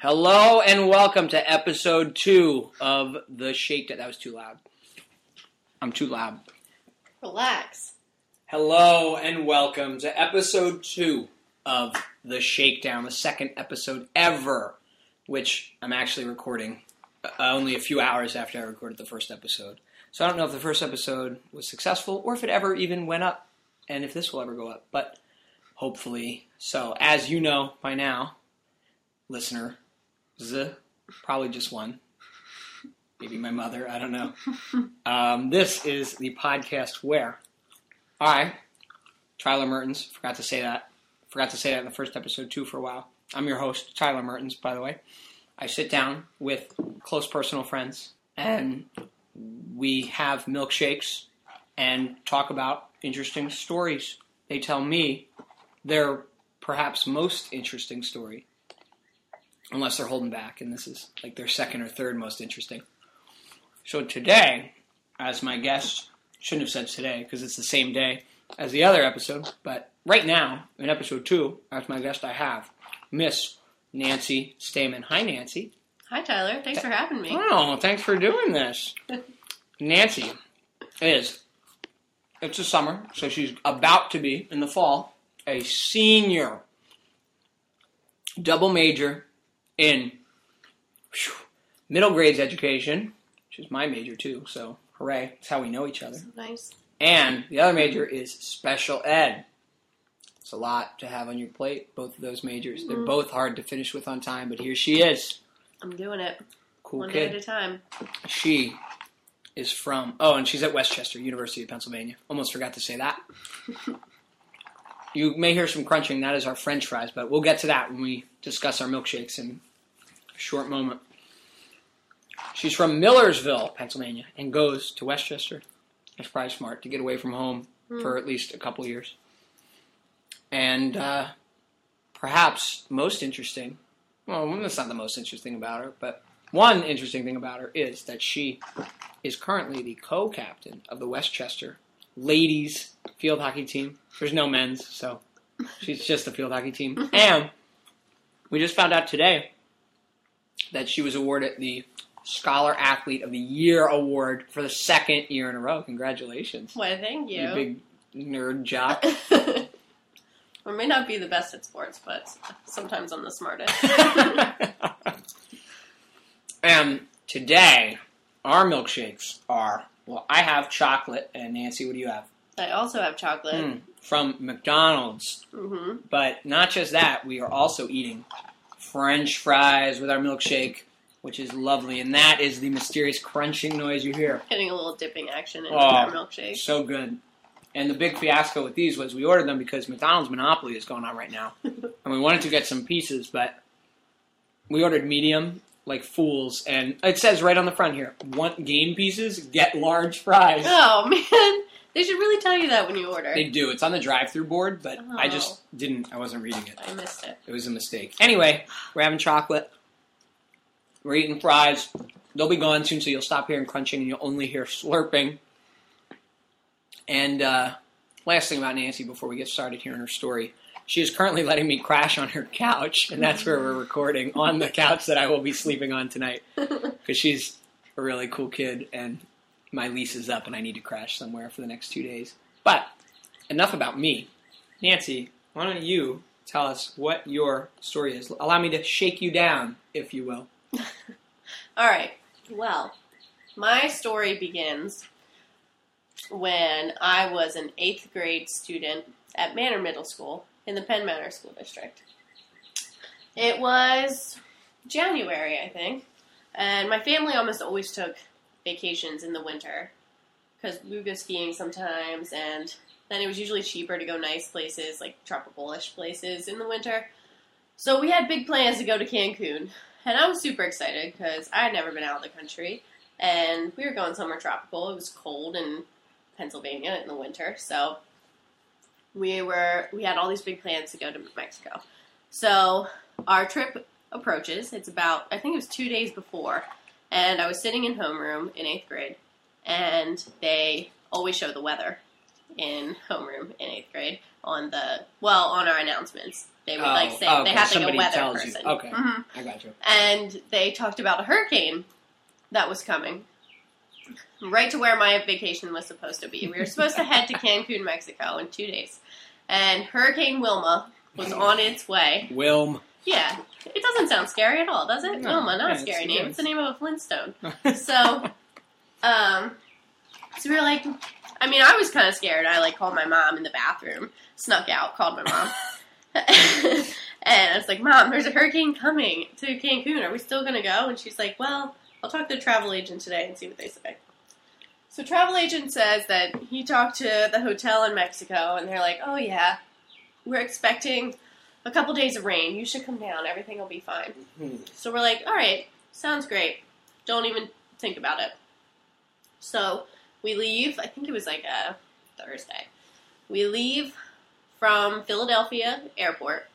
Hello and welcome to episode 2 of The Shakedown. That was too loud. I'm too loud. Relax. Hello and welcome to episode 2 of The Shakedown, the second episode ever, which I'm actually recording only a few hours after I recorded the first episode. So I don't know if the first episode was successful or if it ever even went up and if this will ever go up, but hopefully so. As you know by now, listener, probably just one. Maybe my mother, I don't know. This is the podcast where I, Tyler Mertens, forgot to say that in the first episode too for a while. I'm your host, Tyler Mertens, by the way. I sit down with close personal friends and we have milkshakes and talk about interesting stories. They tell me their perhaps most interesting story. Unless they're holding back, and this is like their second or third most interesting. So today, as my guest, shouldn't have said today because it's the same day as the other episode, but right now, in episode 2, as my guest, I have Miss Nancy Stamen. Hi, Nancy. Hi, Tyler. Thanks for having me. Oh, thanks for doing this. Nancy it's the summer, so she's about to be, in the fall, a senior double major in middle grades education, which is my major too, so hooray, that's how we know each other. Nice. And the other major is special ed. It's a lot to have on your plate, both of those majors. Mm-hmm. They're both hard to finish with on time, but here she is. I'm doing it. Cool one kid. Day at a time. She is from, and she's at West Chester, University of Pennsylvania. Almost forgot to say that. You may hear some crunching. That is our french fries, but we'll get to that when we discuss our milkshakes in a short moment. She's from Millersville, Pennsylvania, and goes to West Chester. That's probably smart to get away from home for at least a couple years. And perhaps most interesting, well, that's not the most interesting about her, but one interesting thing about her is that she is currently the co-captain of the West Chester ladies field hockey team. There's no men's, so she's just the field hockey team. And we just found out today that she was awarded the Scholar Athlete of the Year award for the second year in a row. Congratulations. Well, thank you. You big nerd jock. We may not be the best at sports, but sometimes I'm the smartest. And today, our milkshakes are... Well, I have chocolate, and Nancy, what do you have? I also have chocolate. From McDonald's. Mm-hmm. But not just that, we are also eating French fries with our milkshake, which is lovely. And that is the mysterious crunching noise you hear. Getting a little dipping action into our milkshake. So good. And the big fiasco with these was we ordered them because McDonald's Monopoly is going on right now. And we wanted to get some pieces, but we ordered medium like fools, and it says right on the front here, want game pieces, get large fries. Oh, man. They should really tell you that when you order. They do. It's on the drive-thru board, but I just didn't. I wasn't reading it. I missed it. It was a mistake. Anyway, we're having chocolate. We're eating fries. They'll be gone soon, so you'll stop hearing crunching, and you'll only hear slurping. And last thing about Nancy before we get started hearing her story. She is currently letting me crash on her couch, and that's where we're recording, on the couch that I will be sleeping on tonight, because she's a really cool kid, and my lease is up, and I need to crash somewhere for the next 2 days. But enough about me. Nancy, why don't you tell us what your story is? Allow me to shake you down, if you will. All right. Well, my story begins when I was an 8th grade student at Manor Middle School in the Penn Manor School District. It was January, I think, and my family almost always took vacations in the winter, because we would go skiing sometimes, and then it was usually cheaper to go nice places, like tropical-ish places in the winter. So we had big plans to go to Cancun, and I was super excited, because I had never been out of the country, and we were going somewhere tropical. It was cold in Pennsylvania in the winter, so we had all these big plans to go to Mexico. So our trip approaches. It's about, I think it was 2 days before, and I was sitting in homeroom in 8th grade, and they always show the weather in homeroom in 8th grade on the, well, on our announcements. They would, like, say, they have, like, a weather person. You. Okay, mm-hmm. I got you. And they talked about a hurricane that was coming right to where my vacation was supposed to be. We were supposed to head to Cancun, Mexico in 2 days. And Hurricane Wilma was on its way. Wilma. Yeah. It doesn't sound scary at all, does it? No, Wilma, not a scary name. It's the name of a Flintstone. So, we were like, I mean, I was kind of scared. I, like, called my mom in the bathroom, snuck out, called my mom. And I was like, Mom, there's a hurricane coming to Cancun. Are we still going to go? And she's like, well, I'll talk to the travel agent today and see what they say. So travel agent says that he talked to the hotel in Mexico, and they're like, oh, yeah, we're expecting a couple days of rain. You should come down. Everything will be fine. Mm-hmm. So we're like, all right, sounds great. Don't even think about it. So we leave. I think it was like a Thursday. We leave from Philadelphia airport,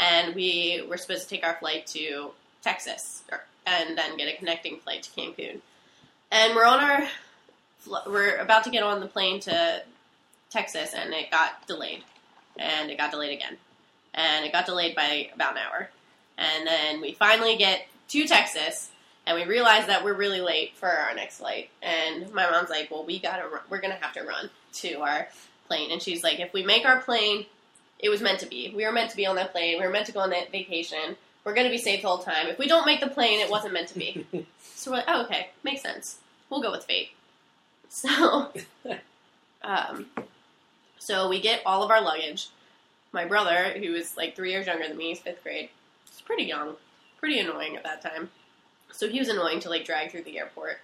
and we were supposed to take our flight to Texas, and then get a connecting flight to Cancun. And we're about to get on the plane to Texas, and it got delayed, and it got delayed again, and it got delayed by about an hour, and then we finally get to Texas, and we realize that we're really late for our next flight, and my mom's like, well, we're gonna have to run to our plane. And she's like, if we make our plane, it was meant to be. We were meant to be on that plane. We were meant to go on that vacation. We're going to be safe the whole time. If we don't make the plane, it wasn't meant to be. So we're like, oh, okay. Makes sense. We'll go with fate. So, so we get all of our luggage. My brother, who is like 3 years younger than me, he's 5th grade. He's pretty young. Pretty annoying at that time. So he was annoying to, like, drag through the airport.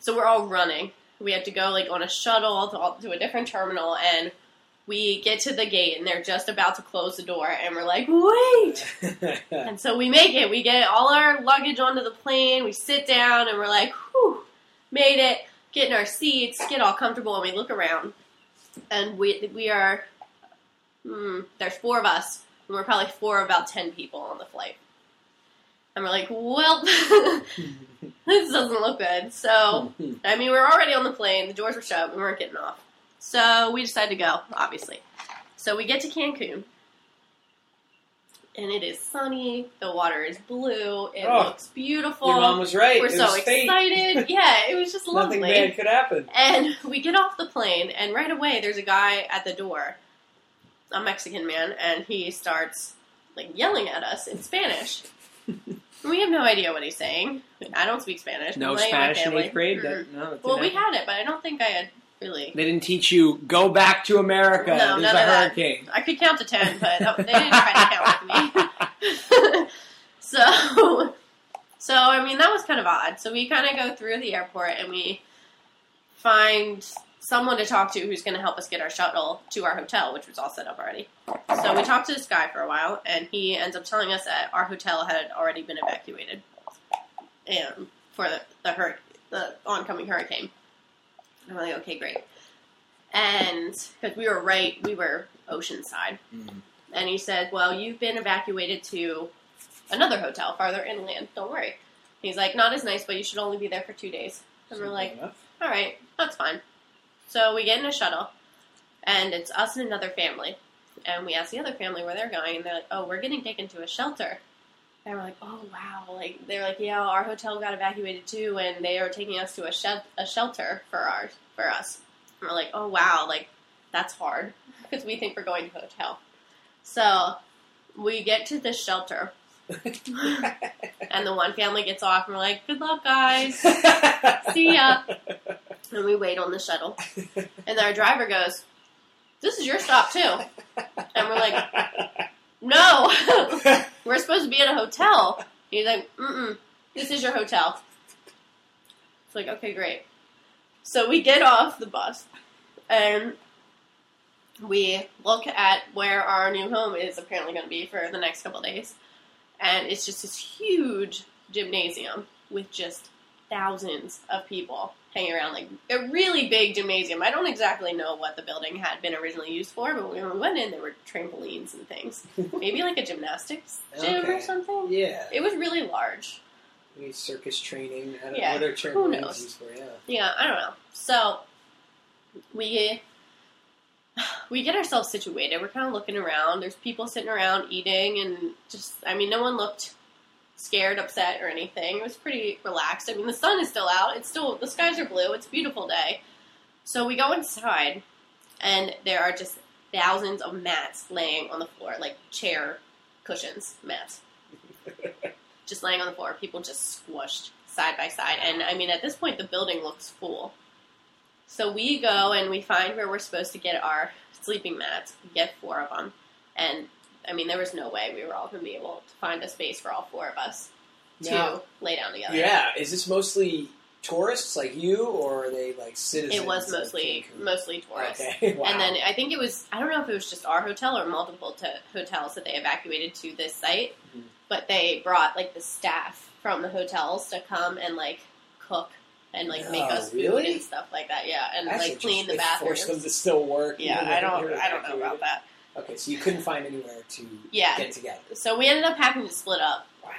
So we're all running. We had to go, like, on a shuttle to a different terminal, and we get to the gate, and they're just about to close the door, and we're like, wait! And so we make it. We get all our luggage onto the plane. We sit down, and we're like, whew, made it. Get in our seats, get all comfortable, and we look around. And we are, there's 4 of us, and we're probably 4 of about 10 people on the flight. And we're like, well, this doesn't look good. So, I mean, we were already on the plane. The doors were shut. We weren't getting off. So we decided to go, obviously. So we get to Cancun. And it is sunny. The water is blue. It looks beautiful. Your mom was right. We're so excited. Yeah, it was just lovely. Nothing bad could happen. And we get off the plane. And right away, there's a guy at the door, a Mexican man. And he starts, like, yelling at us in Spanish. We have no idea what he's saying. I don't speak Spanish. No Spanish in 8th grade? Mm-hmm. No, well, we had it, but I don't think I had really... They didn't teach you, go back to America. No, there's a hurricane. I could count to 10, but they didn't try to count with me. So, I mean, that was kind of odd. So we kind of go through the airport, and we find someone to talk to who's going to help us get our shuttle to our hotel, which was all set up already. So we talked to this guy for a while, and he ends up telling us that our hotel had already been evacuated for the oncoming hurricane. And we're like, okay, great. And because we were oceanside. Mm-hmm. And he said, well, you've been evacuated to another hotel farther inland. Don't worry. And he's like, not as nice, but you should only be there for 2 days. And we're like, all right, that's fine. So we get in a shuttle, and it's us and another family. And we ask the other family where they're going, and they're like, oh, we're getting taken to a shelter. And we're like, oh, wow. Like, they're like, yeah, our hotel got evacuated too, and they are taking us to a shelter for us. And we're like, oh, wow, like, that's hard, because we think we're going to a hotel. So we get to this shelter. And the one family gets off, and we're like, good luck, guys. See ya. And we wait on the shuttle. And our driver goes, this is your stop, too. And we're like, no. We're supposed to be at a hotel. And he's like, mm-mm, this is your hotel. It's like, okay, great. So we get off the bus. And we look at where our new home is apparently going to be for the next couple of days. And it's just this huge gymnasium with just thousands of people hanging around, like, a really big gymnasium. I don't exactly know what the building had been originally used for, but when we went in, there were trampolines and things. Maybe, like, a gymnastics gym or something? Yeah. It was really large. Maybe circus training. I don't know what are trampolines used for, yeah, I don't know. So, we get ourselves situated. We're kind of looking around. There's people sitting around eating and just, I mean, no one looked scared, upset, or anything. It was pretty relaxed. I mean, the sun is still out. It's still, the skies are blue. It's a beautiful day. So we go inside, and there are just thousands of mats laying on the floor, like chair cushions, mats. Just laying on the floor. People just squished side by side. And, I mean, at this point, the building looks full. So we go and we find where we're supposed to get our sleeping mats. We get four of them. And, I mean, there was no way we were all going to be able to find a space for all four of us to lay down together. Yeah. Is this mostly tourists like you, or are they, like, citizens? It was mostly tourists. Okay. Wow. And then I think it was, I don't know if it was just our hotel or multiple hotels that they evacuated to this site. Mm-hmm. But they brought, like, the staff from the hotels to come and, like, cook. And, like, make us food and stuff like that, yeah. And, like, clean the bathrooms. Force them to still work. Yeah, I don't know about that. Okay, so you couldn't find anywhere to get together. So we ended up having to split up. Wow.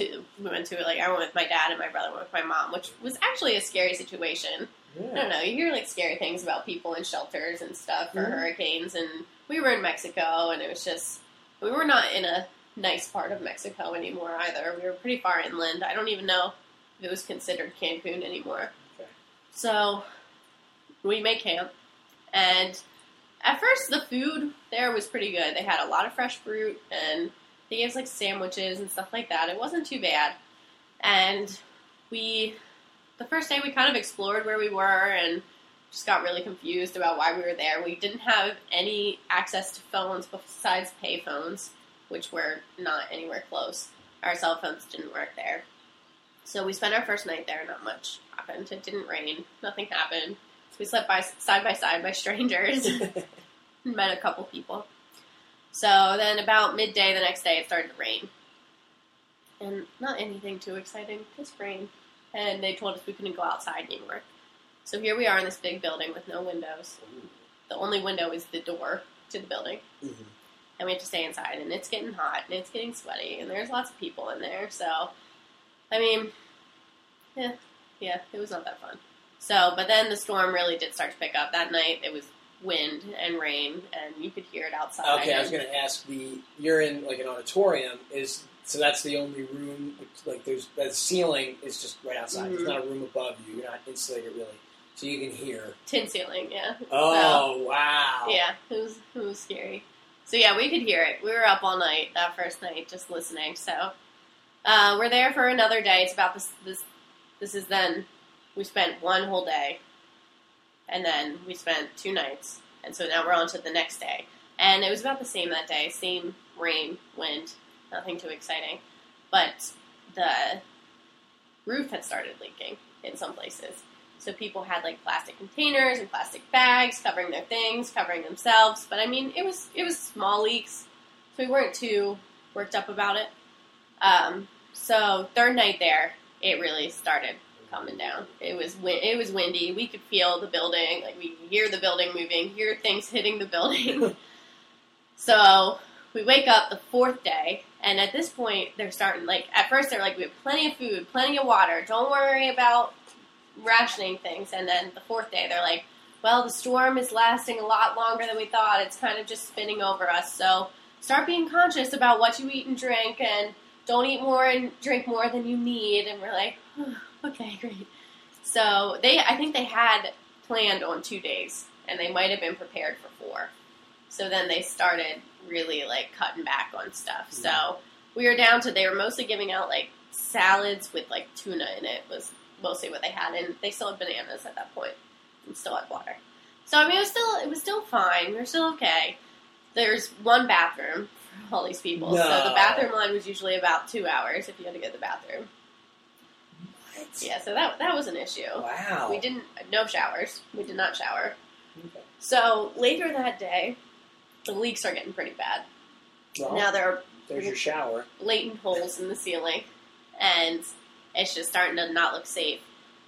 We went to, like, I went with my dad and my brother went with my mom, which was actually a scary situation. Yeah. I don't know, you hear, like, scary things about people in shelters and stuff for hurricanes. And we were in Mexico, and it was just, we were not in a nice part of Mexico anymore either. We were pretty far inland. I don't even know if it was considered Cancun anymore. Okay. So, we made camp, and at first the food there was pretty good. They had a lot of fresh fruit, and they gave us, like, sandwiches and stuff like that. It wasn't too bad. And the first day we kind of explored where we were, and just got really confused about why we were there. We didn't have any access to phones besides pay phones, which were not anywhere close. Our cell phones didn't work there. So we spent our first night there, not much happened. It didn't rain, nothing happened. So we slept side by side by strangers, and met a couple people. So then about midday the next day, it started to rain. And not anything too exciting, just rain. And they told us we couldn't go outside anymore. So here we are in this big building with no windows. The only window is the door to the building. Mm-hmm. And we have to stay inside, and it's getting hot, and it's getting sweaty, and there's lots of people in there, so... I mean, yeah, it was not that fun. So, but then the storm really did start to pick up. That night, it was wind and rain, and you could hear it outside. Okay, I was going to ask, you're in, like, an auditorium, so that's the only room, like, that ceiling is just right outside. Mm-hmm. There's not a room above you. You're not insulated, really. So you can hear. Tin ceiling, yeah. Oh, so, wow. Yeah, it was scary. So, yeah, we could hear it. We were up all night that first night just listening, so... we're there for another day. It's about this is then, we spent one whole day, and then we spent 2 nights, and so now we're on to the next day. And it was about the same that day, same rain, wind, nothing too exciting, but the roof had started leaking in some places. So people had, like, plastic containers and plastic bags covering their things, covering themselves, but I mean, it was small leaks, so we weren't too worked up about it. So third night there, it really started coming down. It was windy. We could feel the building, like, we could hear the building moving, hear things hitting the building. So we wake up the fourth day, and at this point, they're starting, like, at first they're like, we have plenty of food, plenty of water, don't worry about rationing things. And then the fourth day, they're like, well, the storm is lasting a lot longer than we thought. It's kind of just spinning over us, so start being conscious about what you eat and drink, and don't eat more and drink more than you need. And we're like, oh, okay, great. So I think they had planned on 2 days, and they might have been prepared for 4. So then they started really, like, cutting back on stuff. Mm-hmm. So we were down to, they were mostly giving out, like, salads with, like, tuna in it was mostly what they had. And they still had bananas at that point, and still had water. So, I mean, it was still fine. We were still okay. There's one bathroom for all these people. No. So the bathroom line was usually about 2 hours if you had to go to the bathroom. What? Yeah, so that was an issue. Wow. No showers. We did not shower. Okay. So later that day, the leaks are getting pretty bad. Well, now there's your shower. Blatant holes in the ceiling, and it's just starting to not look safe.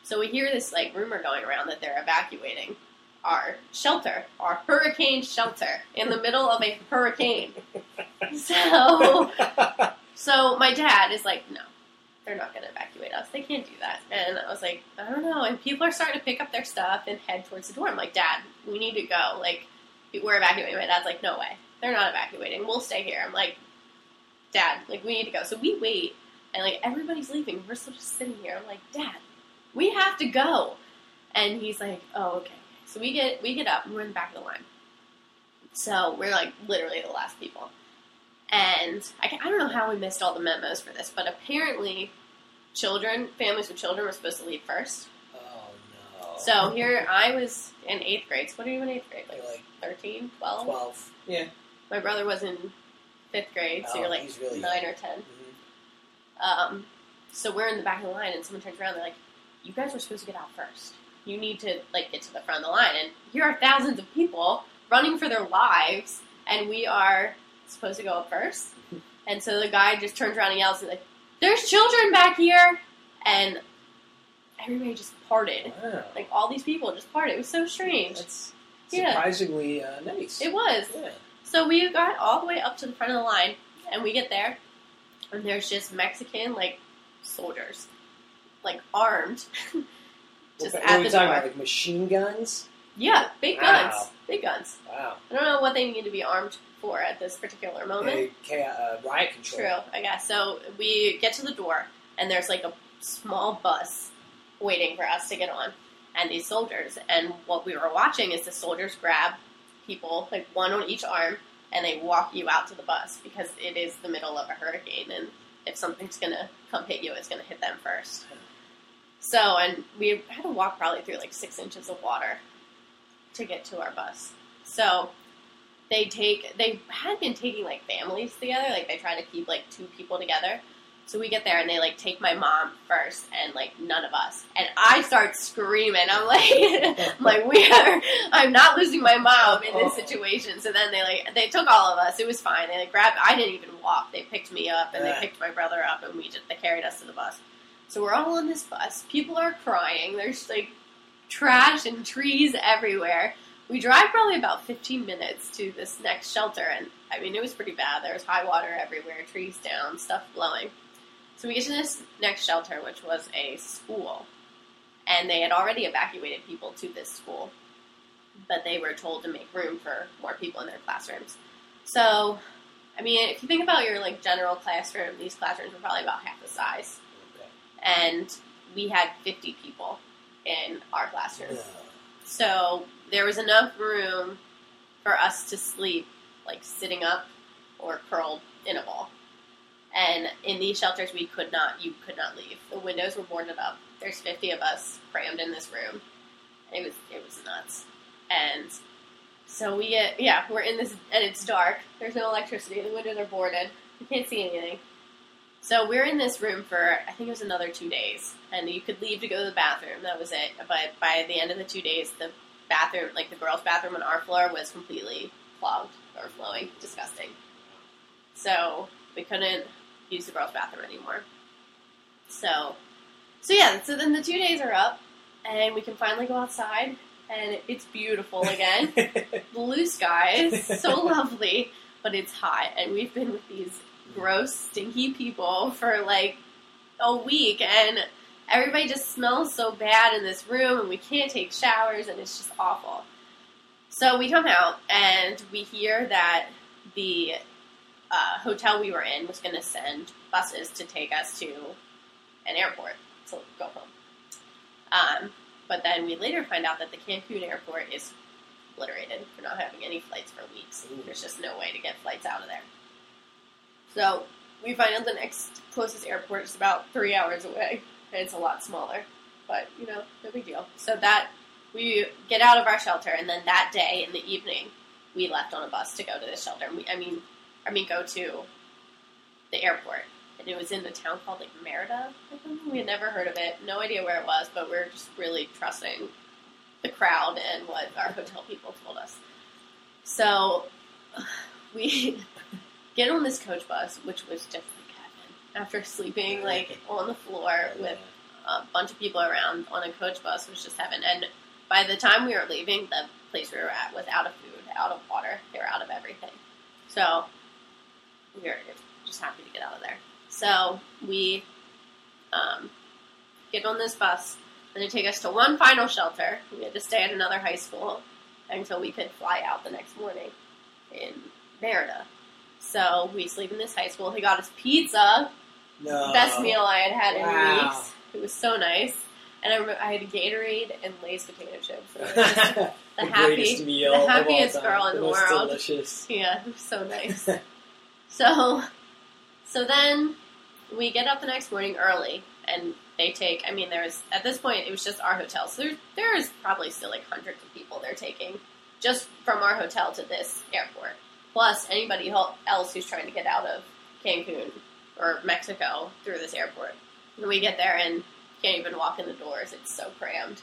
So we hear this like rumor going around that they're evacuating our shelter, our hurricane shelter, in the middle of a hurricane. So my dad is like, no, they're not going to evacuate us. They can't do that. And I was like, I don't know. And people are starting to pick up their stuff and head towards the door. I'm like, Dad, we need to go. Like, we're evacuating. My dad's like, no way. They're not evacuating. We'll stay here. I'm like, Dad, like, we need to go. So we wait, and like, everybody's leaving. We're still just sitting here. I'm like, Dad, we have to go. And he's like, oh, okay. So we get up, and we're in the back of the line. So we're like literally the last people. And I don't know how we missed all the memos for this, but apparently families with children were supposed to leave first. Oh, no. So here I was in 8th grade. So what are you in 8th grade? Like 13, 12? 12, yeah. My brother was in 5th grade, so you're like really 9 young. Or 10. Mm-hmm. So we're in the back of the line, and someone turns around, they're like, you guys were supposed to get out first. You need to like get to the front of the line. And here are thousands of people running for their lives, and we are supposed to go up first. And so the guy just turns around and yells, like, there's children back here! And everybody just parted. Wow. Like, all these people just parted. It was so strange. That's surprisingly nice. It was. Yeah. So we got all the way up to the front of the line, and we get there, and there's just Mexican, like, soldiers. Like, armed. Just at the door. What are we talking about? Like, machine guns? Yeah, big guns. Wow. Big guns. Wow. I don't know what they need to be armed for at this particular moment. Riot control. True, I guess. So we get to the door, and there's like a small bus waiting for us to get on, and these soldiers. And what we were watching is the soldiers grab people, like one on each arm, and they walk you out to the bus because it is the middle of a hurricane, and if something's going to come hit you, it's going to hit them first. So, and we had to walk probably through like 6 inches of water to get to our bus. So they had been taking, like, families together. Like, they try to keep, like, two people together. So we get there, and they, like, take my mom first, and, like, none of us. And I start screaming. I'm like, I'm not losing my mom in this situation. So then they took all of us. It was fine. They, like, I didn't even walk. They picked me up, and they picked my brother up, and they carried us to the bus. So we're all on this bus. People are crying. There's, like, trash and trees everywhere. We drive probably about 15 minutes to this next shelter, and, I mean, it was pretty bad. There was high water everywhere, trees down, stuff blowing. So we get to this next shelter, which was a school, and they had already evacuated people to this school, but they were told to make room for more people in their classrooms. So, I mean, if you think about your, like, general classroom, these classrooms were probably about half the size, and we had 50 people in our classroom. Yeah. So there was enough room for us to sleep, like, sitting up or curled in a ball. And in these shelters, you could not leave. The windows were boarded up. There's 50 of us crammed in this room. It was nuts. And so we're in this, and it's dark. There's no electricity. The windows are boarded. You can't see anything. So we're in this room for, I think it was another 2 days, and you could leave to go to the bathroom. That was it. But by the end of the 2 days, the bathroom, like the girls' bathroom on our floor, was completely clogged, overflowing, disgusting. So we couldn't use the girls' bathroom anymore. So then the 2 days are up, and we can finally go outside, and it's beautiful again. Blue skies, so lovely, but it's hot, and we've been with these gross, stinky people for like a week, and everybody just smells so bad in this room, and we can't take showers, and it's just awful. So we come out, and we hear that the hotel we were in was going to send buses to take us to an airport to go home. But then we later find out that the Cancun airport is obliterated. We're not having any flights for weeks. There's just no way to get flights out of there. So we find out the next closest airport is about 3 hours away, and it's a lot smaller, but, you know, no big deal. So we get out of our shelter, and then that day in the evening, we left on a bus to go to the shelter. Go to the airport, and it was in a town called, like, Merida. We had never heard of it, no idea where it was, but we were just really trusting the crowd and what our hotel people told us. So we get on this coach bus, which was just like heaven, after sleeping, like, on the floor with a bunch of people around on a coach bus was just heaven. And by the time we were leaving, the place we were at was out of food, out of water. They were out of everything. So we were just happy to get out of there. So we get on this bus, and they take us to one final shelter. We had to stay at another high school until we could fly out the next morning in Merida. So we sleep in this high school. He got us pizza. No. Best meal I had had in weeks. It was so nice. And I had Gatorade and Lay's potato chips. So it was just the happiest girl in the world. It was delicious. Yeah, it was so nice. So then we get up the next morning early, and they take, I mean, there was, at this point, it was just our hotel. So there is probably still like hundreds of people they're taking just from our hotel to this airport. Plus anybody else who's trying to get out of Cancun or Mexico through this airport. And we get there and can't even walk in the doors. It's so crammed.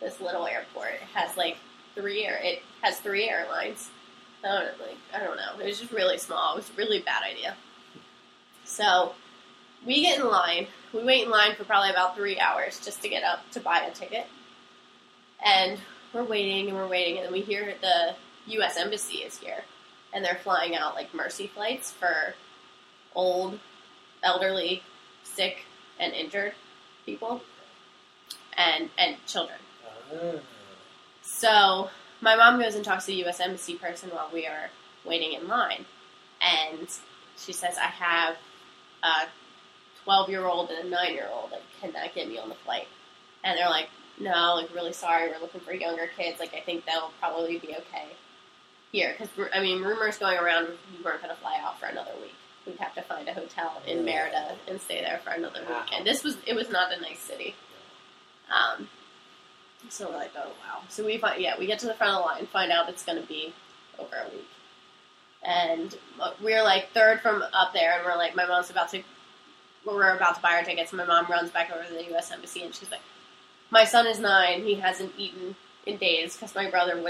This little airport has like three airlines. I don't know. It was just really small. It was a really bad idea. So we get in line. We wait in line for probably about 3 hours just to get up to buy a ticket. And we're waiting, and then we hear the U.S. Embassy is here. And they're flying out, like, mercy flights for old, elderly, sick, and injured people. And children. Oh. So my mom goes and talks to the U.S. Embassy person while we are waiting in line. And she says, I have a 12-year-old and a 9-year-old. Like, can that get me on the flight? And they're like, no, like, really sorry. We're looking for younger kids. Like, I think that'll probably be okay. Because, I mean, rumors going around we weren't going to fly out for another week. We'd have to find a hotel in Merida and stay there for another week. And it was not a nice city. So we're like, oh, wow. So we get to the front of the line, find out it's going to be over a week. And we're, like, third from up there, and we're like, we're about to buy our tickets, and my mom runs back over to the U.S. Embassy, and she's like, my son is 9, he hasn't eaten in days, because my brother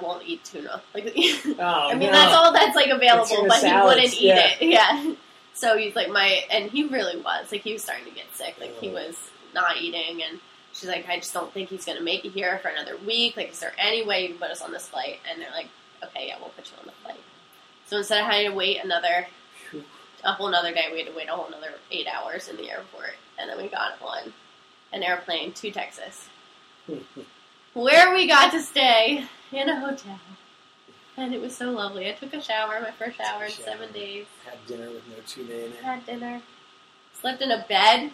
won't eat tuna. Like, that's all that's, like, available, but salads. He wouldn't eat it. Yeah. So he's, like, and he really was. Like, he was starting to get sick. Like, he was not eating, and she's like, I just don't think he's going to make it here for another week. Like, is there any way you can put us on this flight? And they're like, okay, yeah, we'll put you on the flight. So instead of having to wait a whole another day, we had to wait a whole another 8 hours in the airport. And then we got on an airplane to Texas. Where we got to stay in a hotel. And it was so lovely. I took a shower, my first shower in 7 days. Had dinner with no tuna in it. Slept in a bed.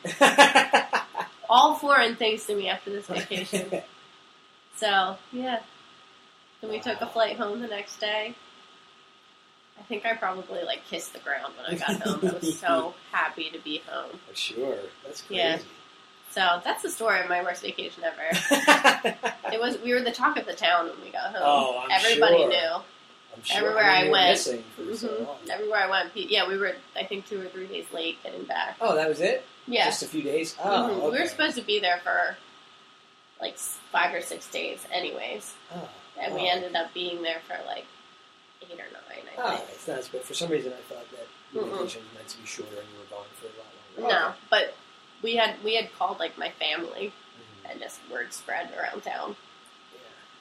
All foreign things to me after this vacation. So, yeah. And we took a flight home the next day. I think I probably, like, kissed the ground when I got home. I was so happy to be home. For sure. That's crazy. Yeah. So that's the story of my worst vacation ever. We were the talk of the town when we got home. Oh, Everybody knew. I'm sure. Everywhere I went. Mm-hmm. So everywhere I went. Yeah, we were, I think, 2 or 3 days late getting back. Oh, that was it? Yeah. Just a few days? Oh, mm-hmm. Okay. We were supposed to be there for, like, 5 or 6 days anyways. Oh, and we ended up being there for, like, 8 or 9, I think. Oh, it's nice. But for some reason I thought that your vacation was meant to be shorter and you were gone for a lot longer. No, but... We had called, like, my family, and just word spread around town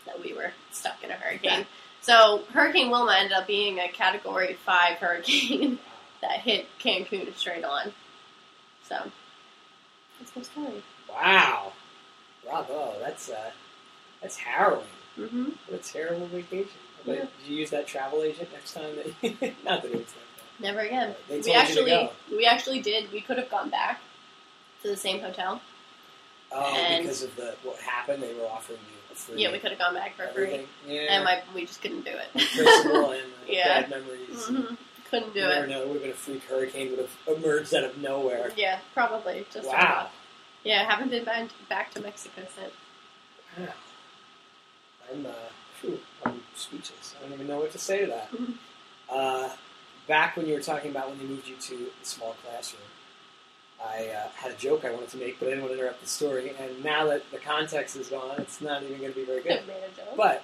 that we were stuck in a hurricane. Yeah. So Hurricane Wilma ended up being a Category 5 hurricane that hit Cancun straight on. So that's my story. Wow, bravo! That's harrowing. Mm-hmm. What a terrible vacation. But did you use that travel agent next time? Not that it was like that. Never again. We actually did. We could have gone back. To the same hotel. Oh, and because of what happened, they were offering you a free... Yeah, we could have gone back for free. Yeah. And we just couldn't do it. Traceable and bad memories. Mm-hmm. Couldn't do it. I don't know, it would have been a freak hurricane would have emerged out of nowhere. Yeah, probably. Just wow. Yeah, I haven't been back to Mexico since. Wow. I'm speechless. I don't even know what to say to that. Mm-hmm. Back when you were talking about when they moved you to the small classroom, I had a joke I wanted to make, but I didn't want to interrupt the story. And now that the context is gone, it's not even going to be very good. But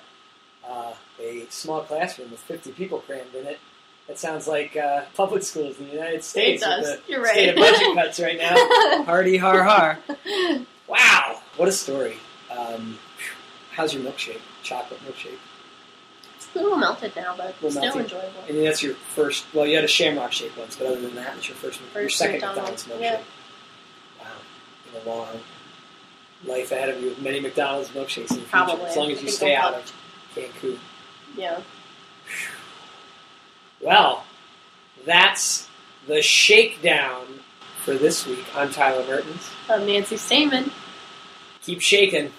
a small classroom with 50 people crammed in it, that sounds like public schools in the United States. It does. You're right. State of budget cuts right now. Hardy har har. Wow, what a story. How's your milkshake? Chocolate milkshake? It's a little melted now, but still enjoyable. And that's your first, well, you had a shamrock shake once, but other than that, it's your second McDonald's milkshake. Yeah. Wow, in a long life ahead of you with many McDonald's milkshakes in the future, as long as you stay out of Cancun. Yeah. Well, that's the Shakedown for this week. I'm Tyler Mertens. I'm Nancy Stamen. Keep shaking.